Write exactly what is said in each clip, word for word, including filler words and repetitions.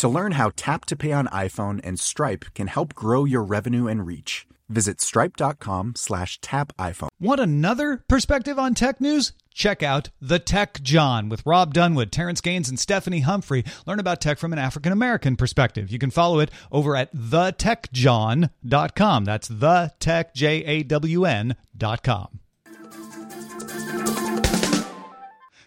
To learn how Tap to Pay on iPhone and Stripe can help grow your revenue and reach, visit stripe.com slash tap iPhone. Want another perspective on tech news? Check out The Tech John with Rob Dunwood, Terrence Gaines, and Stephanie Humphrey. Learn about tech from an African-American perspective. You can follow it over at the tech john dot com. That's the tech, J A W N, dot com.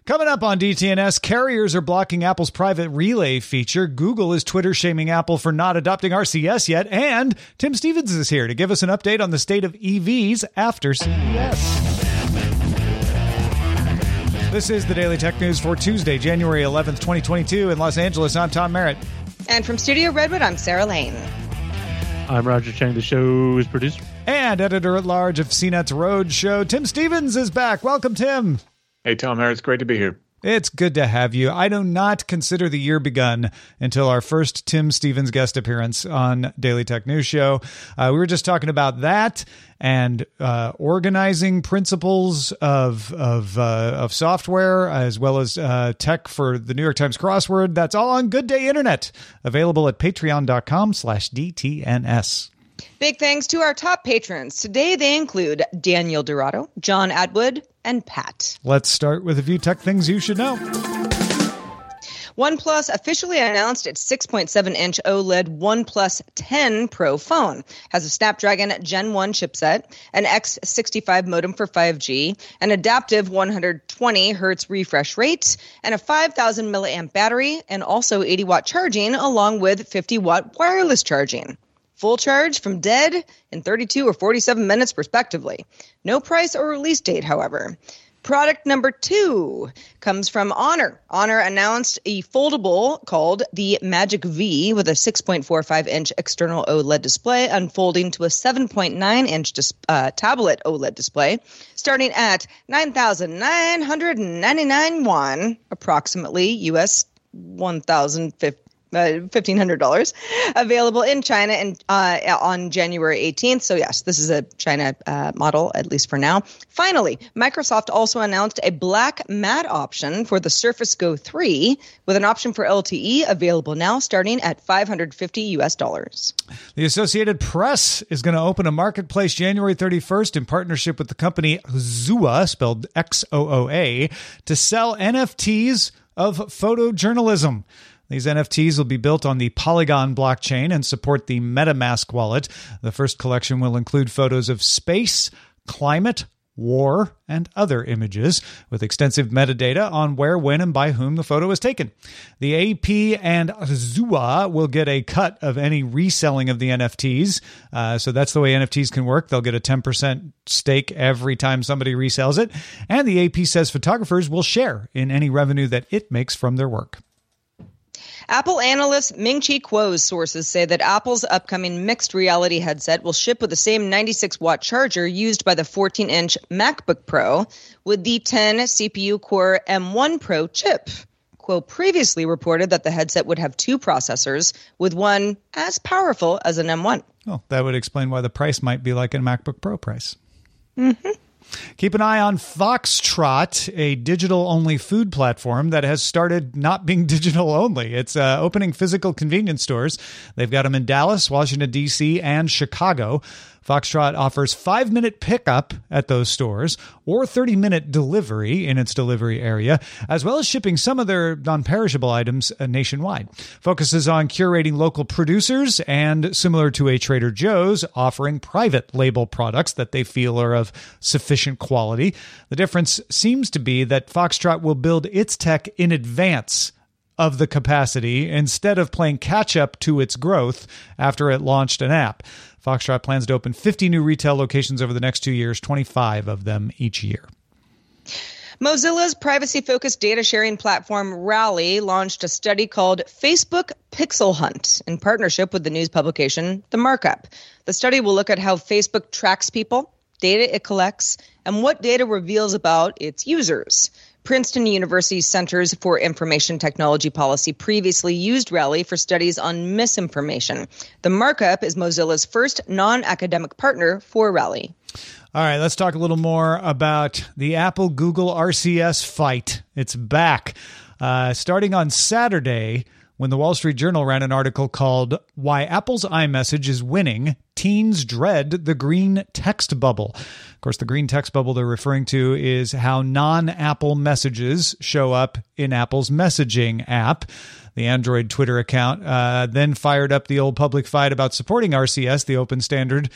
Coming up on D T N S, carriers are blocking Apple's private relay feature. Google is Twitter shaming Apple for not adopting R C S yet. And Tim Stevens is here to give us an update on the state of E Vs after C E S. This is the Daily Tech News for Tuesday, January eleventh, twenty twenty-two. In Los Angeles, I'm Tom Merritt. And from Studio Redwood, I'm Sarah Lane. I'm Roger Chang, the show's producer. And editor-at-large of C NET's Roadshow, Tim Stevens is back. Welcome, Tim. Hey, Tom Merritt, it's great to be here. It's good to have you. I do not consider the year begun until our first Tim Stevens guest appearance on Daily Tech News Show. Uh, we were just talking about that and uh, organizing principles of of uh, of software, as well as uh, tech for the New York Times crossword. That's all on Good Day Internet, available at patreon.com slash DTNS. Big thanks to our top patrons. Today they include Daniel Dorado, John Atwood, and Pat. Let's start with a few tech things you should know. OnePlus officially announced its six point seven inch OLED OnePlus ten Pro phone. Has a Snapdragon Gen one chipset, an X sixty-five modem for five G, an adaptive one hundred twenty hertz refresh rate, and a five thousand milliamp battery, and also eighty watt charging, along with fifty watt wireless charging. Full charge from dead in thirty-two or forty-seven minutes, respectively. No price or release date, however. Product number two comes from Honor. Honor announced a foldable called the Magic V with a six point four five inch external OLED display unfolding to a seven point nine inch dis- uh, tablet OLED display starting at nine thousand nine hundred ninety-nine won, approximately U S one thousand fifty. Uh, fifteen hundred dollars, available in China and uh, on January eighteenth. So yes, this is a China uh, model, at least for now. Finally, Microsoft also announced a black matte option for the Surface Go three with an option for L T E available now starting at five hundred fifty U S dollars. The Associated Press is going to open a marketplace January thirty-first in partnership with the company Xooa, spelled X O O A, to sell N F Ts of photojournalism. These N F Ts will be built on the Polygon blockchain and support the MetaMask wallet. The first collection will include photos of space, climate, war, and other images with extensive metadata on where, when, and by whom the photo was taken. The A P and Xooa will get a cut of any reselling of the N F Ts. Uh, so that's the way N F Ts can work. They'll get a ten percent stake every time somebody resells it. And the A P says photographers will share in any revenue that it makes from their work. Apple analyst Ming-Chi Kuo's sources say that Apple's upcoming mixed reality headset will ship with the same ninety-six watt charger used by the fourteen inch MacBook Pro with the ten C P U core M one Pro chip. Kuo previously reported that the headset would have two processors, with one as powerful as an M one. Oh, that would explain why the price might be like a MacBook Pro price. Mm-hmm. Keep an eye on Foxtrot, a digital-only food platform that has started not being digital-only. It's uh, opening physical convenience stores. They've got them in Dallas, Washington, D C, and Chicago. Foxtrot offers five-minute pickup at those stores or thirty-minute delivery in its delivery area, as well as shipping some of their non-perishable items nationwide. Focuses on curating local producers and, similar to a Trader Joe's, offering private label products that they feel are of sufficient quality. The difference seems to be that Foxtrot will build its tech in advance of the capacity instead of playing catch-up to its growth after it launched an app. Foxtrot plans to open fifty new retail locations over the next two years, twenty-five of them each year. Mozilla's privacy-focused data-sharing platform Rally launched a study called Facebook Pixel Hunt in partnership with the news publication The Markup. The study will look at how Facebook tracks people, data it collects, and what data reveals about its users. Princeton University Centers for Information Technology Policy previously used Rally for studies on misinformation. The Markup is Mozilla's first non-academic partner for Rally. All right, let's talk a little more about the Apple-Google R C S fight. It's back. Uh, starting on Saturday, when the Wall Street Journal ran an article called "Why Apple's iMessage is Winning, Teens Dread the Green Text Bubble." Of course, the green text bubble they're referring to is how non-Apple messages show up in Apple's messaging app. The Android Twitter account uh, then fired up the old public fight about supporting R C S, the open standard.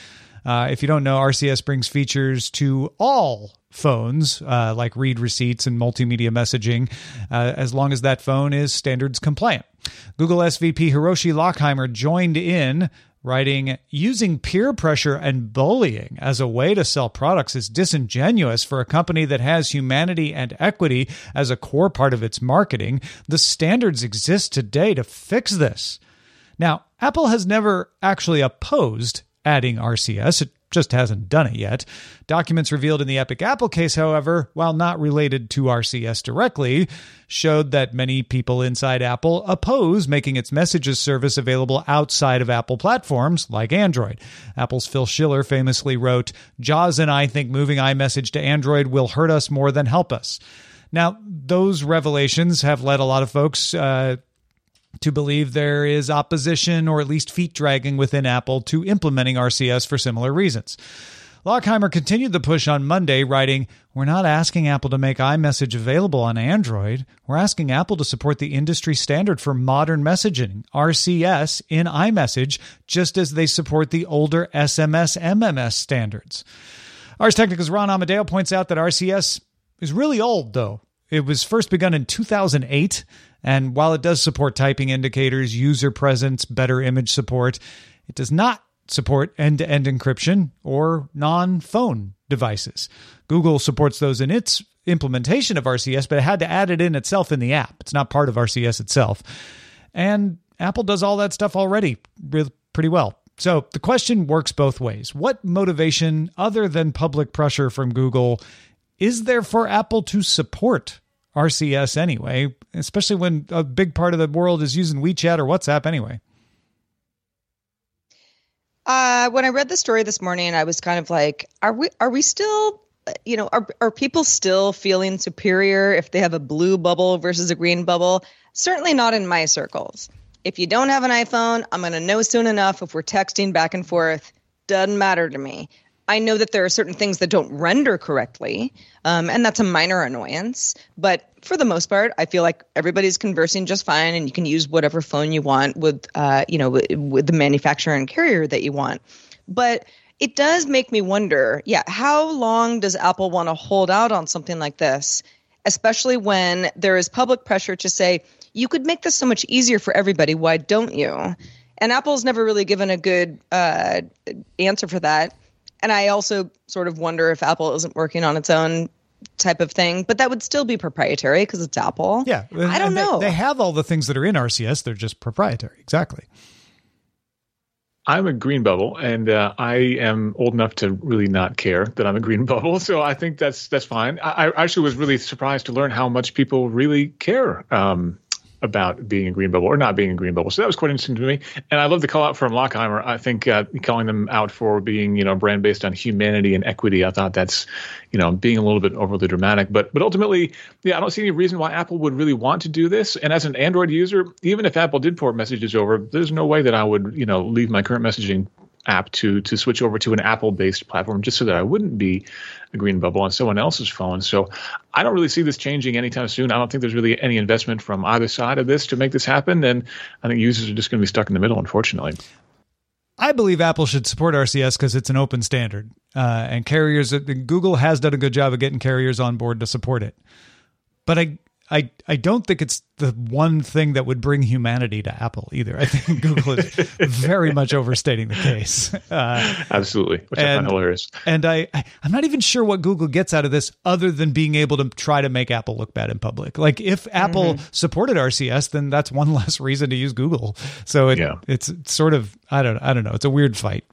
Uh, if you don't know, R C S brings features to all phones, uh, like read receipts and multimedia messaging, uh, as long as that phone is standards compliant. Google S V P Hiroshi Lockheimer joined in, writing, "Using peer pressure and bullying as a way to sell products is disingenuous for a company that has humanity and equity as a core part of its marketing. The standards exist today to fix this." Now, Apple has never actually opposed adding R C S. It just hasn't done it yet. Documents revealed in the Epic Apple case, however, while not related to R C S directly, showed that many people inside Apple oppose making its messages service available outside of Apple platforms like Android. Apple's Phil Schiller famously wrote, "Jaws and I think moving iMessage to Android will hurt us more than help us." Now, those revelations have led a lot of folks uh to believe there is opposition or at least feet dragging within Apple to implementing R C S for similar reasons. Lockheimer continued the push on Monday, writing, "We're not asking Apple to make iMessage available on Android. We're asking Apple to support the industry standard for modern messaging, R C S, in iMessage, just as they support the older S M S M M S standards." Ars Technica's Ron Amadeo points out that R C S is really old, though. It was first begun in two thousand eight, and while it does support typing indicators, user presence, better image support, it does not support end-to-end encryption or non-phone devices. Google supports those in its implementation of R C S, but it had to add it in itself in the app. It's not part of R C S itself. And Apple does all that stuff already pretty well. So the question works both ways. What motivation, other than public pressure from Google, is there for Apple to support R C S anyway, especially when a big part of the world is using WeChat or WhatsApp anyway? Uh, when I read the story this morning, I was kind of like, are we are we still, you know, are are people still feeling superior if they have a blue bubble versus a green bubble? Certainly not in my circles. If you don't have an iPhone, I'm going to know soon enough if we're texting back and forth. Doesn't matter to me. I know that there are certain things that don't render correctly, um, and that's a minor annoyance. But for the most part, I feel like everybody's conversing just fine, and you can use whatever phone you want with, uh, you know, with, with the manufacturer and carrier that you want. But it does make me wonder, yeah, how long does Apple want to hold out on something like this, especially when there is public pressure to say, you could make this so much easier for everybody, why don't you? And Apple's never really given a good uh, answer for that. And I also sort of wonder if Apple isn't working on its own type of thing, but that would still be proprietary because it's Apple. Yeah. I don't they, know. They have all the things that are in R C S. They're just proprietary. Exactly. I'm a green bubble, and uh, I am old enough to really not care that I'm a green bubble. So I think that's that's fine. I, I actually was really surprised to learn how much people really care um, about being in Green Bubble or not being in Green Bubble. So that was quite interesting to me. And I love the call out from Lockheimer. I think uh, calling them out for being, you know, a brand based on humanity and equity, I thought that's, you know, being a little bit overly dramatic. But but ultimately, yeah, I don't see any reason why Apple would really want to do this. And as an Android user, even if Apple did port messages over, there's no way that I would, you know, leave my current messaging app to to switch over to an Apple-based platform just so that I wouldn't be a green bubble on someone else's phone. So I don't really see this changing anytime soon. I don't think there's really any investment from either side of this to make this happen. And I think users are just going to be stuck in the middle, unfortunately. I believe Apple should support R C S because it's an open standard. Uh, and carriers, Google has done a good job of getting carriers on board to support it. But I I, I don't think it's the one thing that would bring humanity to Apple either. I think Google is very much overstating the case. Uh, Absolutely, which and, I find hilarious. And I, I, I'm not even sure what Google gets out of this other than being able to try to make Apple look bad in public. Like if Apple mm-hmm. supported R C S, then that's one less reason to use Google. So it, yeah. it's sort of, I don't, I don't know. It's a weird fight.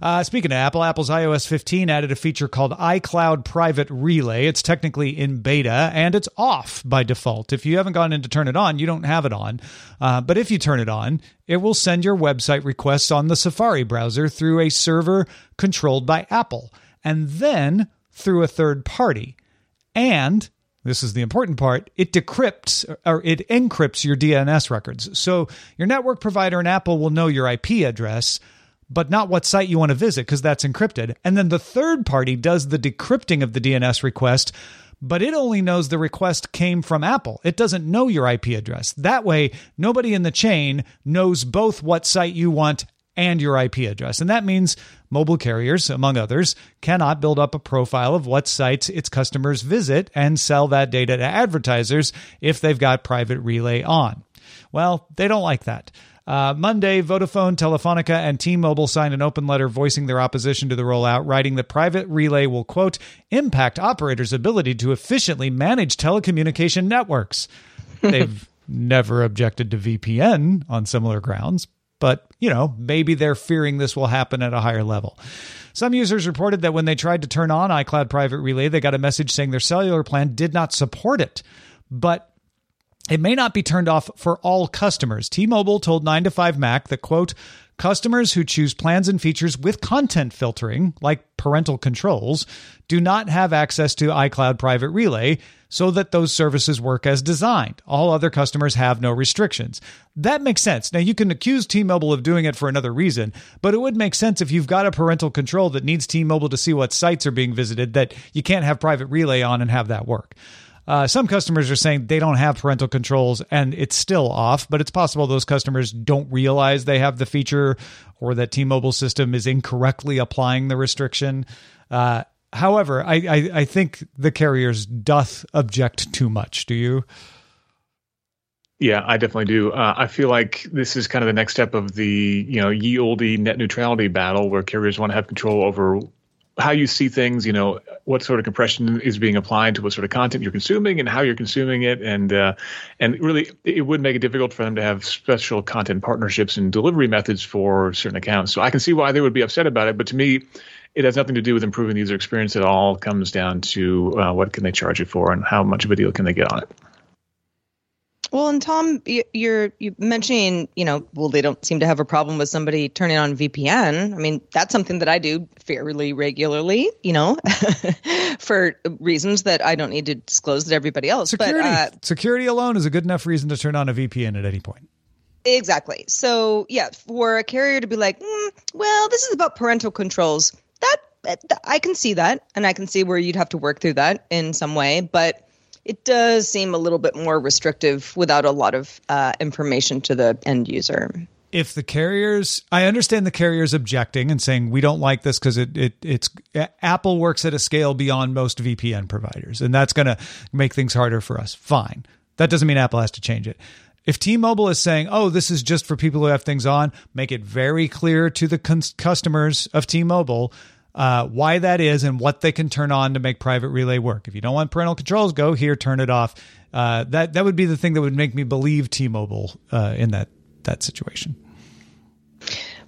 Uh, speaking of Apple, Apple's iOS fifteen added a feature called iCloud Private Relay. It's technically in beta, and it's off by default. If you haven't gone in to turn it on, you don't have it on. Uh, but if you turn it on, it will send your website requests on the Safari browser through a server controlled by Apple, and then through a third party. And this is the important part, it decrypts or it encrypts your D N S records. So your network provider in Apple will know your I P address, but not what site you want to visit because that's encrypted. And then the third party does the decrypting of the D N S request, but it only knows the request came from Apple. It doesn't know your I P address. That way, nobody in the chain knows both what site you want and your I P address. And that means mobile carriers, among others, cannot build up a profile of what sites its customers visit and sell that data to advertisers if they've got Private Relay on. Well, they don't like that. Uh, Monday, Vodafone, Telefonica, and T-Mobile signed an open letter voicing their opposition to the rollout, writing that Private Relay will, quote, impact operators' ability to efficiently manage telecommunication networks. They've never objected to V P N on similar grounds, but, you know, maybe they're fearing this will happen at a higher level. Some users reported that when they tried to turn on iCloud Private Relay, they got a message saying their cellular plan did not support it, but it may not be turned off for all customers. T-Mobile told nine to five Mac that, quote, customers who choose plans and features with content filtering, like parental controls, do not have access to iCloud Private Relay so that those services work as designed. All other customers have no restrictions. That makes sense. Now, you can accuse T-Mobile of doing it for another reason, but it would make sense if you've got a parental control that needs T-Mobile to see what sites are being visited that you can't have Private Relay on and have that work. Uh, some customers are saying they don't have parental controls and it's still off, but it's possible those customers don't realize they have the feature or that T-Mobile system is incorrectly applying the restriction. Uh, however, I, I, I think the carriers doth object too much. Do you? Yeah, I definitely do. Uh, I feel like this is kind of the next step of the, you know, ye olde net neutrality battle where carriers want to have control over how you see things, you know, what sort of compression is being applied to what sort of content you're consuming and how you're consuming it. And uh, and really, it would make it difficult for them to have special content partnerships and delivery methods for certain accounts. So I can see why they would be upset about it. But to me, it has nothing to do with improving the user experience. It all comes down to uh, what can they charge it for and how much of a deal can they get on it. Well, and Tom, you're, you're mentioning, you know, well, they don't seem to have a problem with somebody turning on V P N. I mean, that's something that I do fairly regularly, you know, for reasons that I don't need to disclose that everybody else. Security. But, uh, Security alone is a good enough reason to turn on a V P N at any point. Exactly. So, yeah, for a carrier to be like, mm, well, this is about parental controls, that I can see that. And I can see where you'd have to work through that in some way. But it does seem a little bit more restrictive without a lot of uh, information to the end user. If the carriers, I understand the carriers objecting and saying, we don't like this because it, it it's Apple works at a scale beyond most V P N providers, and that's going to make things harder for us. Fine. That doesn't mean Apple has to change it. If T-Mobile is saying, oh, this is just for people who have things on, make it very clear to the cons- customers of T-Mobile Uh, why that is and what they can turn on to make Private Relay work. If you don't want parental controls, go here, turn it off. Uh, that that would be the thing that would make me believe T-Mobile uh, in that that situation.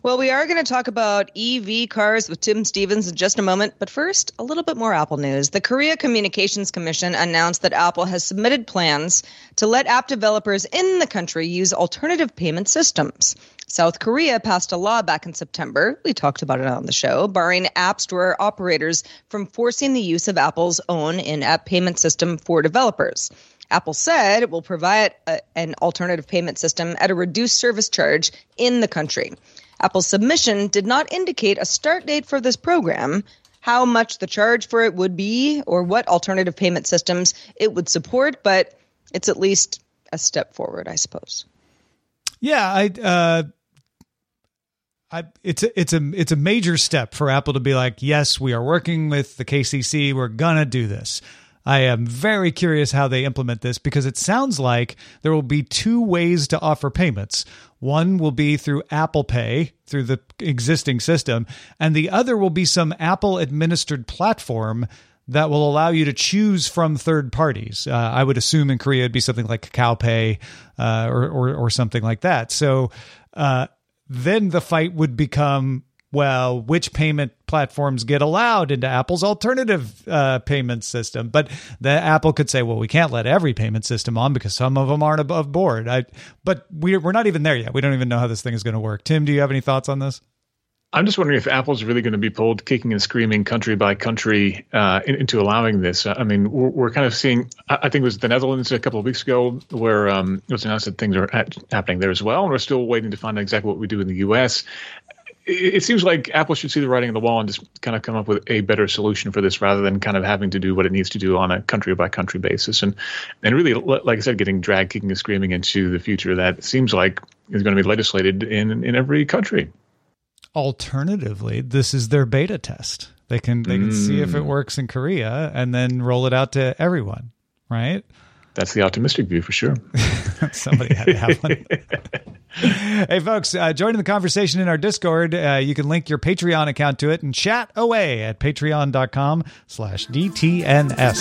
Well, we are going to talk about E V cars with Tim Stevens in just a moment, but first, a little bit more Apple news. The Korea Communications Commission announced that Apple has submitted plans to let app developers in the country use alternative payment systems. South Korea passed a law back in September, we talked about it on the show, barring app store operators from forcing the use of Apple's own in-app payment system for developers. Apple said it will provide a, an alternative payment system at a reduced service charge in the country. Apple's submission did not indicate a start date for this program, how much the charge for it would be, or what alternative payment systems it would support, but it's at least a step forward, I suppose. Yeah, I, uh, I, it's a, it's a, it's a major step for Apple to be like, yes, we are working with the K C C. We're going to do this. I am very curious how they implement this because it sounds like there will be two ways to offer payments. One will be through Apple Pay, through the existing system, and the other will be some Apple-administered platform that will allow you to choose from third parties. Uh, I would assume in Korea it'd be something like CowPay uh, or, or or something like that. So uh, then the fight would become, well, which payment platforms get allowed into Apple's alternative uh, payment system? But the Apple could say, well, we can't let every payment system on because some of them aren't above board. I, but we're, we're not even there yet. We don't even know how this thing is going to work. Tim, do you have any thoughts on this? I'm just wondering if Apple's really going to be pulled kicking and screaming country by country uh, into allowing this. I mean, we're, we're kind of seeing, I think it was the Netherlands a couple of weeks ago where um, it was announced that things are happening there as well. And we're still waiting to find out exactly what we do in the U S. It seems like Apple should see the writing on the wall and just kind of come up with a better solution for this rather than kind of having to do what it needs to do on a country by country basis. And and really, like I said, getting dragged, kicking and screaming into the future that seems like is going to be legislated in, in every country. Alternatively, this is their beta test. They can they can mm. see if it works in Korea and then roll it out to everyone, right? That's the optimistic view for sure. Somebody had to have one. Hey, folks, uh, join in the conversation in our Discord. Uh, you can link your Patreon account to it and chat away at patreon.com slash DTNS.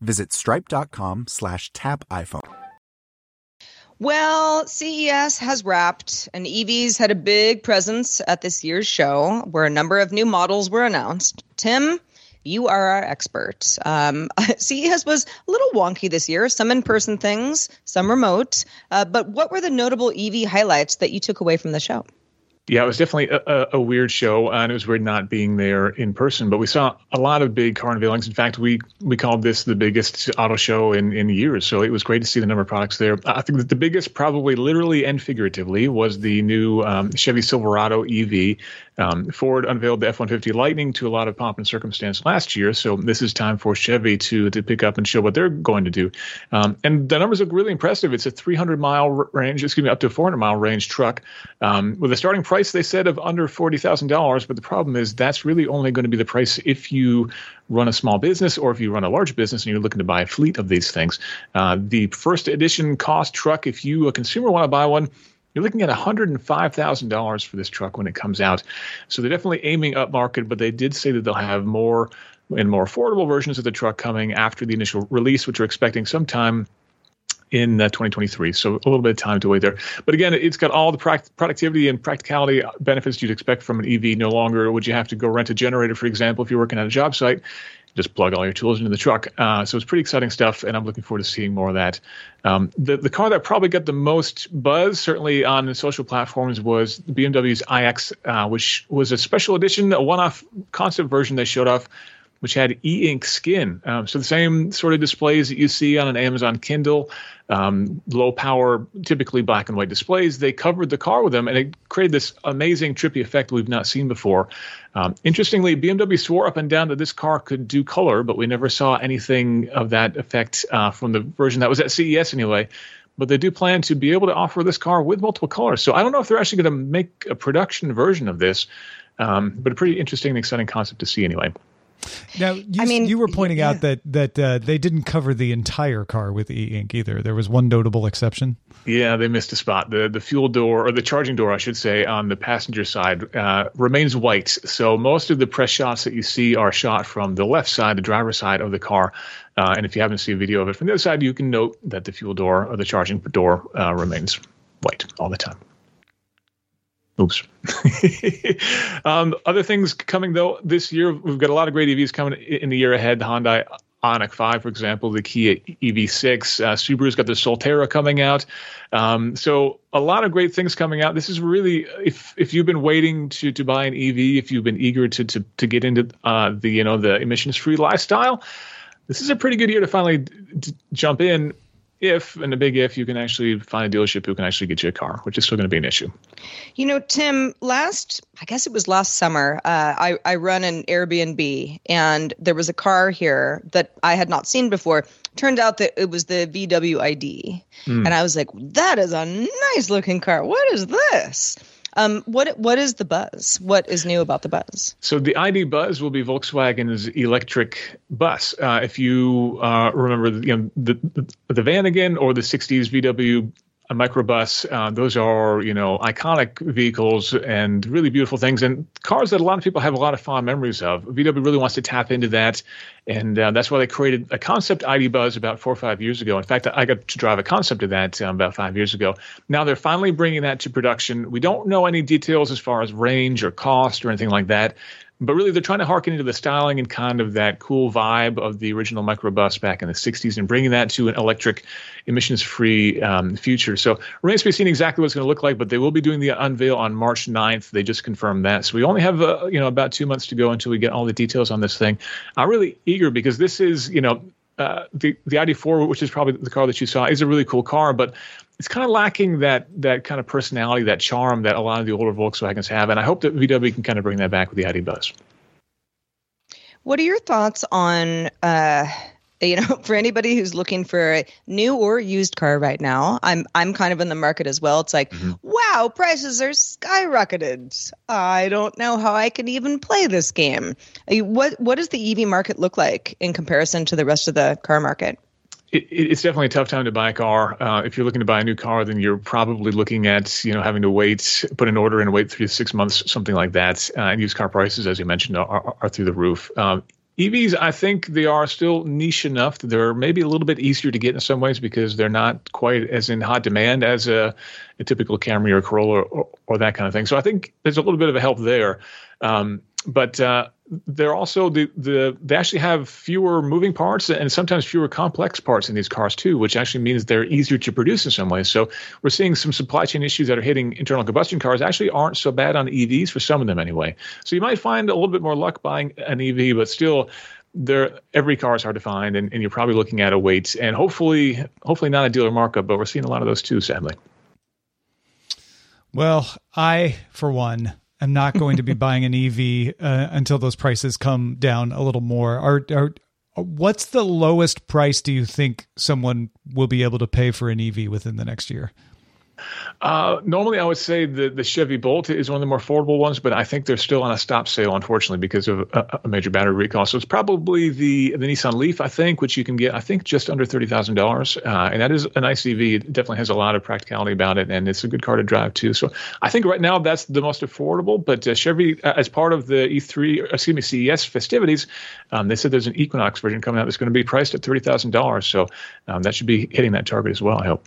visit stripe.com slash tap iPhone. Well, C E S has wrapped, and E Vs had a big presence at this year's show, where a number of new models were announced. Tim, you are our expert. Um, C E S was a little wonky this year, some in-person things, some remote. Uh, but what were the notable E V highlights that you took away from the show? Yeah, it was definitely a, a, a weird show, and it was weird not being there in person. But we saw a lot of big car unveilings. In fact, we we called this the biggest auto show in, in years. So it was great to see the number of products there. I think that the biggest, probably literally and figuratively, was the new um, Chevy Silverado E V. Um, Ford unveiled the F one fifty Lightning to a lot of pomp and circumstance last year, so this is time for Chevy to to pick up and show what they're going to do. Um, and the numbers look really impressive. It's a three hundred mile range, excuse me, up to four hundred mile range truck um, with a starting price, they said, of under forty thousand dollars. But the problem is that's really only going to be the price if you run a small business or if you run a large business and you're looking to buy a fleet of these things. Uh, the first edition cost truck, if you, a consumer, want to buy one, you're looking at one hundred five thousand dollars for this truck when it comes out. So they're definitely aiming up market, but they did say that they'll have more and more affordable versions of the truck coming after the initial release, which we're expecting sometime in uh, twenty twenty-three. So a little bit of time to wait there. But again, it's got all the pract- productivity and practicality benefits you'd expect from an E V. No longer would you have to go rent a generator, for example, if you're working at a job site. Just plug all your tools into the truck. Uh, so it's pretty exciting stuff, and I'm looking forward to seeing more of that. Um, the, the car that probably got the most buzz, certainly on social platforms, was B M W's iX, uh, which was a special edition, a one-off concept version they showed off, which had e-ink skin. Um, so the same sort of displays that you see on an Amazon Kindle, um, low-power, typically black and white displays, they covered the car with them, and it created this amazing, trippy effect we've not seen before. Um, interestingly, B M W swore up and down that this car could do color, but we never saw anything of that effect uh, from the version that was at C E S anyway. But they do plan to be able to offer this car with multiple colors. So I don't know if they're actually going to make a production version of this, um, but a pretty interesting and exciting concept to see anyway. Now, you, I mean, you were pointing yeah. out that that uh, they didn't cover the entire car with e-ink either. There was one notable exception. Yeah, they missed a spot. The the fuel door, or the charging door, I should say, on the passenger side uh, remains white. So most of the press shots that you see are shot from the left side, the driver's side of the car. Uh, and if you haven't seen a video of it from the other side, you can note that the fuel door or the charging door uh, remains white all the time. Oops. um, other things coming, though, this year. We've got a lot of great E Vs coming in the year ahead. The Hyundai Ioniq five, for example, the Kia E V six. Uh, Subaru's got the Solterra coming out. Um, so a lot of great things coming out. This is really, if if you've been waiting to to buy an E V, if you've been eager to to, to get into uh, the, you know, the emissions-free lifestyle, this is a pretty good year to finally d- d- jump in. If, and a big if, you can actually find a dealership who can actually get you a car, which is still going to be an issue. You know, Tim, last, I guess it was last summer, uh, I, I run an Airbnb, and there was a car here that I had not seen before. Turned out that it was the V W I D. Mm. And I was like, that is a nice looking car. What is this? Um, what what is the buzz? What is new about the buzz? So the I D Buzz will be Volkswagen's electric bus. Uh, if you uh, remember, the, you know, the the van again or the sixties V W microbus, uh, those are, you know, iconic vehicles and really beautiful things and cars that a lot of people have a lot of fond memories of. V W really wants to tap into that. And uh, that's why they created a concept I D Buzz about four or five years ago. In fact, I got to drive a concept of that um, about five years ago. Now they're finally bringing that to production. We don't know any details as far as range or cost or anything like that. But really, they're trying to harken into the styling and kind of that cool vibe of the original microbus back in the sixties and bringing that to an electric, emissions-free um, future. So remains to be seen exactly what it's going to look like, but they will be doing the unveil on March ninth. They just confirmed that. So we only have uh, you know about two months to go until we get all the details on this thing. I'm really eager because this is, you know, uh, the, the I D four, which is probably the car that you saw, is a really cool car, but it's kind of lacking that that kind of personality, that charm that a lot of the older Volkswagens have. And I hope that V W can kind of bring that back with the I D Buzz. What are your thoughts on, uh, you know, for anybody who's looking for a new or used car right now, I'm I'm kind of in the market as well. It's like, mm-hmm. wow, prices are skyrocketed. I don't know how I can even play this game. What What does the E V market look like in comparison to the rest of the car market? It, it's definitely a tough time to buy a car. Uh, if you're looking to buy a new car, then you're probably looking at, you know, having to wait, put an order and wait three to six months, something like that. Uh, and used car prices, as you mentioned, are, are through the roof. Um, E Vs, I think they are still niche enough that they're maybe a little bit easier to get in some ways because they're not quite as in hot demand as a, a typical Camry or Corolla or, or that kind of thing. So I think there's a little bit of a help there. Um, But uh, they're also the, the they actually have fewer moving parts and sometimes fewer complex parts in these cars, too, which actually means they're easier to produce in some ways. So we're seeing some supply chain issues that are hitting internal combustion cars actually aren't so bad on E Vs for some of them anyway. So you might find a little bit more luck buying an E V, but still there every car is hard to find. And, and you're probably looking at a wait and hopefully hopefully not a dealer markup. But we're seeing a lot of those, too, sadly. Well, I, for one, I'm not going to be buying an E V uh, until those prices come down a little more. Are, are what's the lowest price do you think someone will be able to pay for an E V within the next year? Uh, normally, I would say the, the Chevy Bolt is one of the more affordable ones, but I think they're still on a stop sale, unfortunately, because of a, a major battery recall. So it's probably the the Nissan Leaf, I think, which you can get, I think, just under thirty thousand dollars. Uh, and that is an nice E V. It definitely has a lot of practicality about it, and it's a good car to drive, too. So I think right now that's the most affordable. But uh, Chevy, uh, as part of the E three, excuse me, C E S festivities, um, they said there's an Equinox version coming out that's going to be priced at thirty thousand dollars. So um, that should be hitting that target as well, I hope.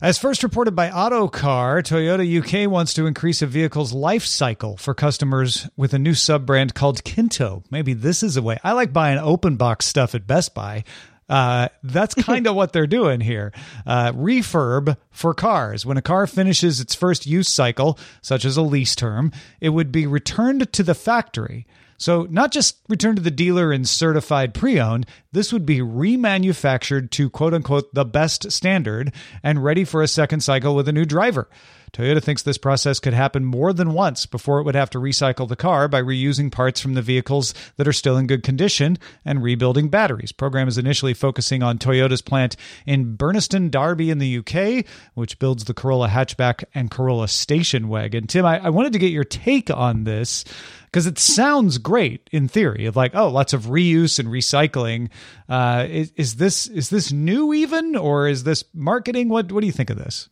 As first reported by Autocar, Toyota U K wants to increase a vehicle's life cycle for customers with a new sub-brand called Kinto. Maybe this is a way. I like buying open box stuff at Best Buy. Uh, that's kind of what they're doing here. Uh, refurb for cars. When a car finishes its first use cycle, such as a lease term, it would be returned to the factory. So not just returned to the dealer and certified pre-owned, this would be remanufactured to quote-unquote the best standard and ready for a second cycle with a new driver. Toyota thinks this process could happen more than once before it would have to recycle the car by reusing parts from the vehicles that are still in good condition and rebuilding batteries. The program is initially focusing on Toyota's plant in Burnaston, Derby in the U K, which builds the Corolla hatchback and Corolla station wagon. Tim, I, I wanted to get your take on this, because it sounds great in theory of like, oh, lots of reuse and recycling. Uh, is, is this is this new even, or is this marketing? What what do you think of this?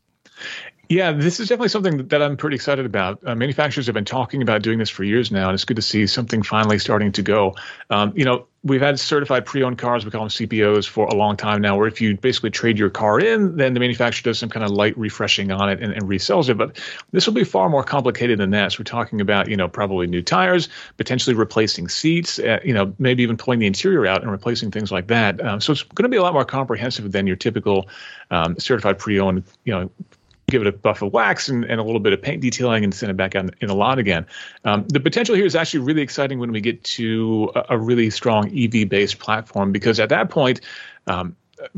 Yeah, this is definitely something that I'm pretty excited about. Uh, manufacturers have been talking about doing this for years now, and it's good to see something finally starting to go. Um, you know, we've had certified pre-owned cars, we call them C P Os, for a long time now, where if you basically trade your car in, then the manufacturer does some kind of light refreshing on it and, and resells it. But this will be far more complicated than that. So we're talking about, you know, probably new tires, potentially replacing seats, uh, you know, maybe even pulling the interior out and replacing things like that. Um, so it's going to be a lot more comprehensive than your typical um, certified pre-owned, you know, give it a buff of wax and, and a little bit of paint detailing and send it back on in a lot again. Um, the potential here is actually really exciting when we get to a, a really strong E V-based platform, because at that point, um,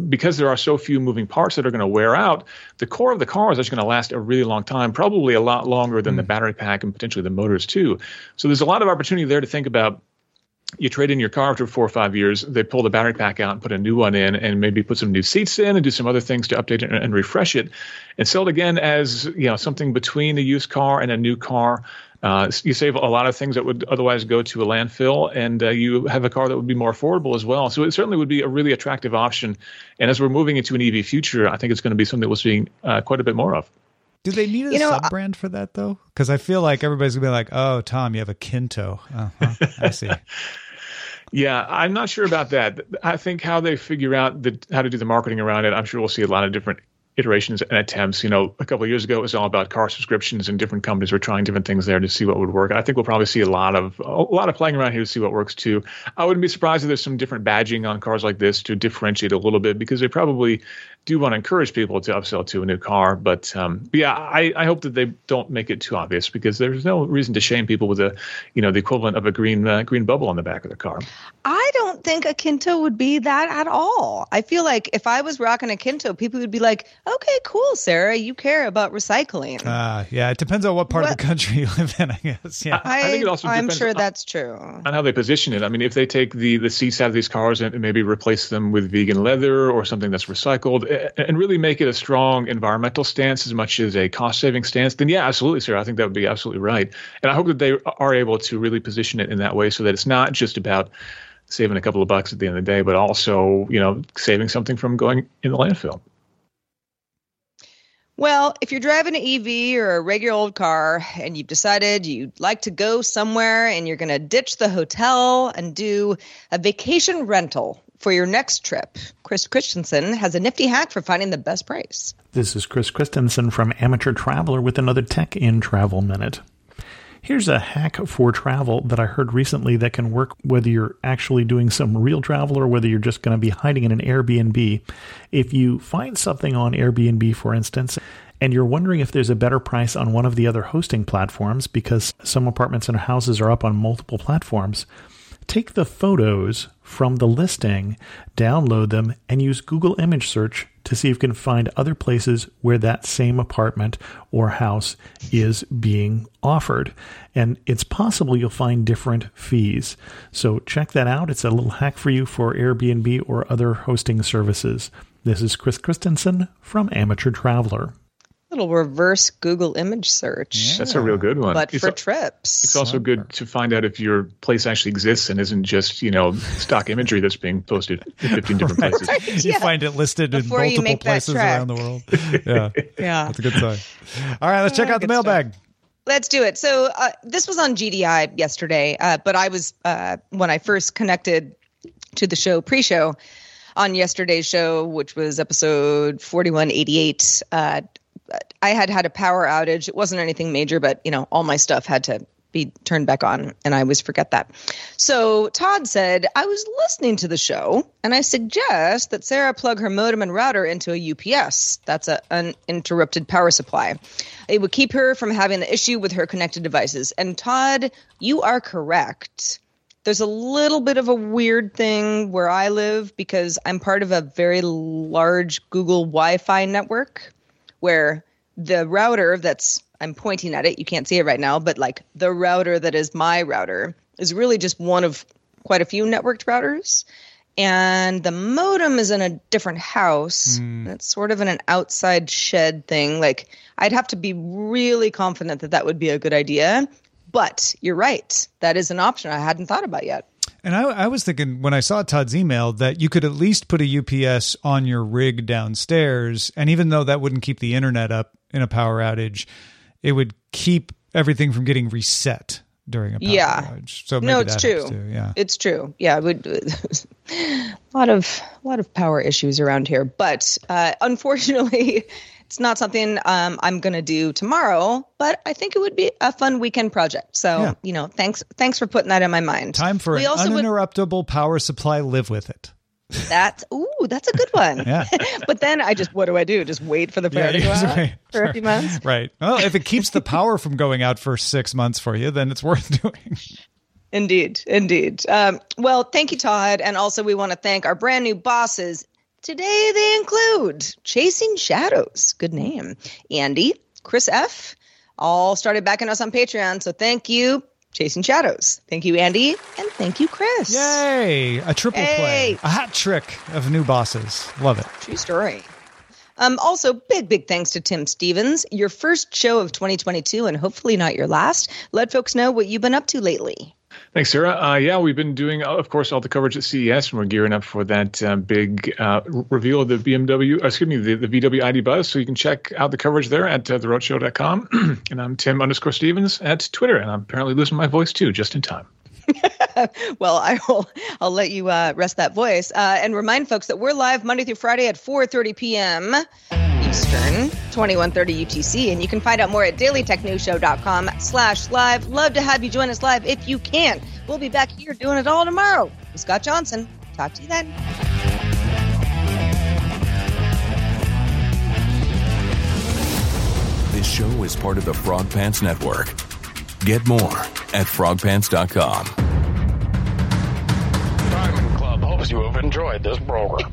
because there are so few moving parts that are going to wear out, the core of the car is actually going to last a really long time, probably a lot longer than mm. the battery pack and potentially the motors too. So there's a lot of opportunity there to think about. You trade in your car after four or five years, they pull the battery pack out and put a new one in and maybe put some new seats in and do some other things to update it and refresh it and sell it again as, you know, something between a used car and a new car. Uh, you save a lot of things that would otherwise go to a landfill, and uh, you have a car that would be more affordable as well. So it certainly would be a really attractive option. And as we're moving into an E V future, I think it's going to be something that we'll see uh, quite a bit more of. Do they need a you know, sub-brand for that, though? Because I feel like everybody's going to be like, oh, Tom, you have a Kinto. Uh-huh, I see. Yeah, I'm not sure about that. I think how they figure out the, how to do the marketing around it, I'm sure we'll see a lot of different iterations and attempts. You know, a couple of years ago, it was all about car subscriptions, and different companies were trying different things there to see what would work. I think we'll probably see a lot of a lot of playing around here to see what works, too. I wouldn't be surprised if there's some different badging on cars like this to differentiate a little bit, because they probably do want to encourage people to upsell to a new car. But um, yeah, I, I hope that they don't make it too obvious, because there's no reason to shame people with a, you know, the equivalent of a green uh, green bubble on the back of the car. I don't think a Kinto would be that at all. I feel like if I was rocking a Kinto, people would be like, okay, cool, Sarah, you care about recycling. Uh, yeah, it depends on what part what? of the country you live in, I guess. Yeah, I, I think it also I'm sure on, that's true. On how they position it. I mean, if they take the, the seats out of these cars and maybe replace them with vegan leather or something that's recycled, and really make it a strong environmental stance as much as a cost-saving stance, then yeah, absolutely, Sarah. I think that would be absolutely right. And I hope that they are able to really position it in that way so that it's not just about saving a couple of bucks at the end of the day, but also, you know, saving something from going in the landfill. Well, if you're driving an E V or a regular old car and you've decided you'd like to go somewhere and you're going to ditch the hotel and do a vacation rental for your next trip, Chris Christensen has a nifty hack for finding the best price. This is Chris Christensen from Amateur Traveler with another Tech in Travel Minute. Here's a hack for travel that I heard recently that can work whether you're actually doing some real travel or whether you're just going to be hiding in an Airbnb. If you find something on Airbnb, for instance, and you're wondering if there's a better price on one of the other hosting platforms, because some apartments and houses are up on multiple platforms, Take the photos from the listing, download them, and use Google image search to see if you can find other places where that same apartment or house is being offered. And it's possible you'll find different fees. So check that out. It's a little hack for you for Airbnb or other hosting services. This is Chris Christensen from Amateur Traveler. Little reverse Google image search. Yeah. That's a real good one. But it's for a, trips. It's also good to find out if your place actually exists and isn't just, you know, stock imagery that's being posted in fifteen different right. places. Right, you yeah. find it listed Before in multiple places around the world. Yeah. yeah. That's a good sign. All right, let's check out the mailbag. Stuff. Let's do it. So uh, this was on G D I yesterday, uh, but I was, uh, when I first connected to the show pre-show on yesterday's show, which was episode forty-one eighty-eight, uh, I had had a power outage. It wasn't anything major, but, you know, all my stuff had to be turned back on, and I always forget that. So Todd said, I was listening to the show, and I suggest that Sarah plug her modem and router into a U P S. That's a, an uninterrupted power supply. It would keep her from having the issue with her connected devices. And Todd, you are correct. There's a little bit of a weird thing where I live because I'm part of a very large Google Wi-Fi network, where the router that's, I'm pointing at it, you can't see it right now, but like the router that is my router is really just one of quite a few networked routers. And the modem is in a different house. Mm. That's sort of in an outside shed thing. Like I'd have to be really confident that that would be a good idea. But you're right. That is an option I hadn't thought about yet. And I, I was thinking when I saw Todd's email that you could at least put a U P S on your rig downstairs. And even though that wouldn't keep the internet up in a power outage, it would keep everything from getting reset during a power yeah. outage. So maybe no, it's that true. Too. Yeah, it's true. Yeah, it would, a lot of a lot of power issues around here. But uh, unfortunately, it's not something um, I'm going to do tomorrow, but I think it would be a fun weekend project. So, yeah. you know, thanks thanks for putting that in my mind. Time for we an uninterruptible would, power supply. Live with it. That's, ooh, that's a good one. Yeah. But then I just, what do I do? Just wait for the power yeah, to go out right. for a few months? Right. Well, if it keeps the power from going out for six months for you, then it's worth doing. Indeed. Indeed. Um, well, thank you, Todd. And also we want to thank our brand new bosses. Today they include Chasing Shadows, good name, Andy, Chris F., all started backing us on Patreon. So thank you, Chasing Shadows. Thank you, Andy, and thank you, Chris. Yay! A triple hey. play. A hat trick of new bosses. Love it. True story. Um, also, big, big thanks to Tim Stevens. Your first show of twenty twenty-two, and hopefully not your last. Let folks know what you've been up to lately. Thanks, Sarah. Uh, yeah, we've been doing, of course, all the coverage at C E S, and we're gearing up for that uh, big uh, reveal of the B M W, excuse me, the, the V W I D Buzz. So you can check out the coverage there at uh, the roadshow dot com. And I'm Tim underscore Stevens at Twitter, and I'm apparently losing my voice too, just in time. Well, I will, I'll let you uh, rest that voice uh, and remind folks that we're live Monday through Friday at four thirty p.m. Eastern, twenty-one thirty U T C, and you can find out more at daily tech news show dot com slash live. Love to have you join us live if you can. We'll be back here doing it all tomorrow. I'm Scott Johnson. Talk to you then. This show is part of the Frog Pants Network. Get more at frog pants dot com. Diamond Club hopes you have enjoyed this program.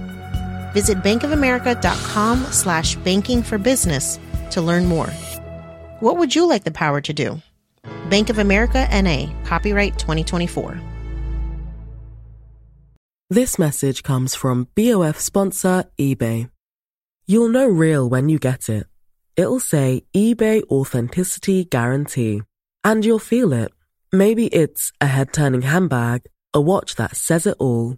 Visit bankofamerica.com slash banking for business to learn more. What would you like the power to do? Bank of America N A, copyright twenty twenty-four. This message comes from B O F sponsor eBay. You'll know real when you get it. It'll say eBay Authenticity Guarantee. And you'll feel it. Maybe it's a head-turning handbag, a watch that says it all,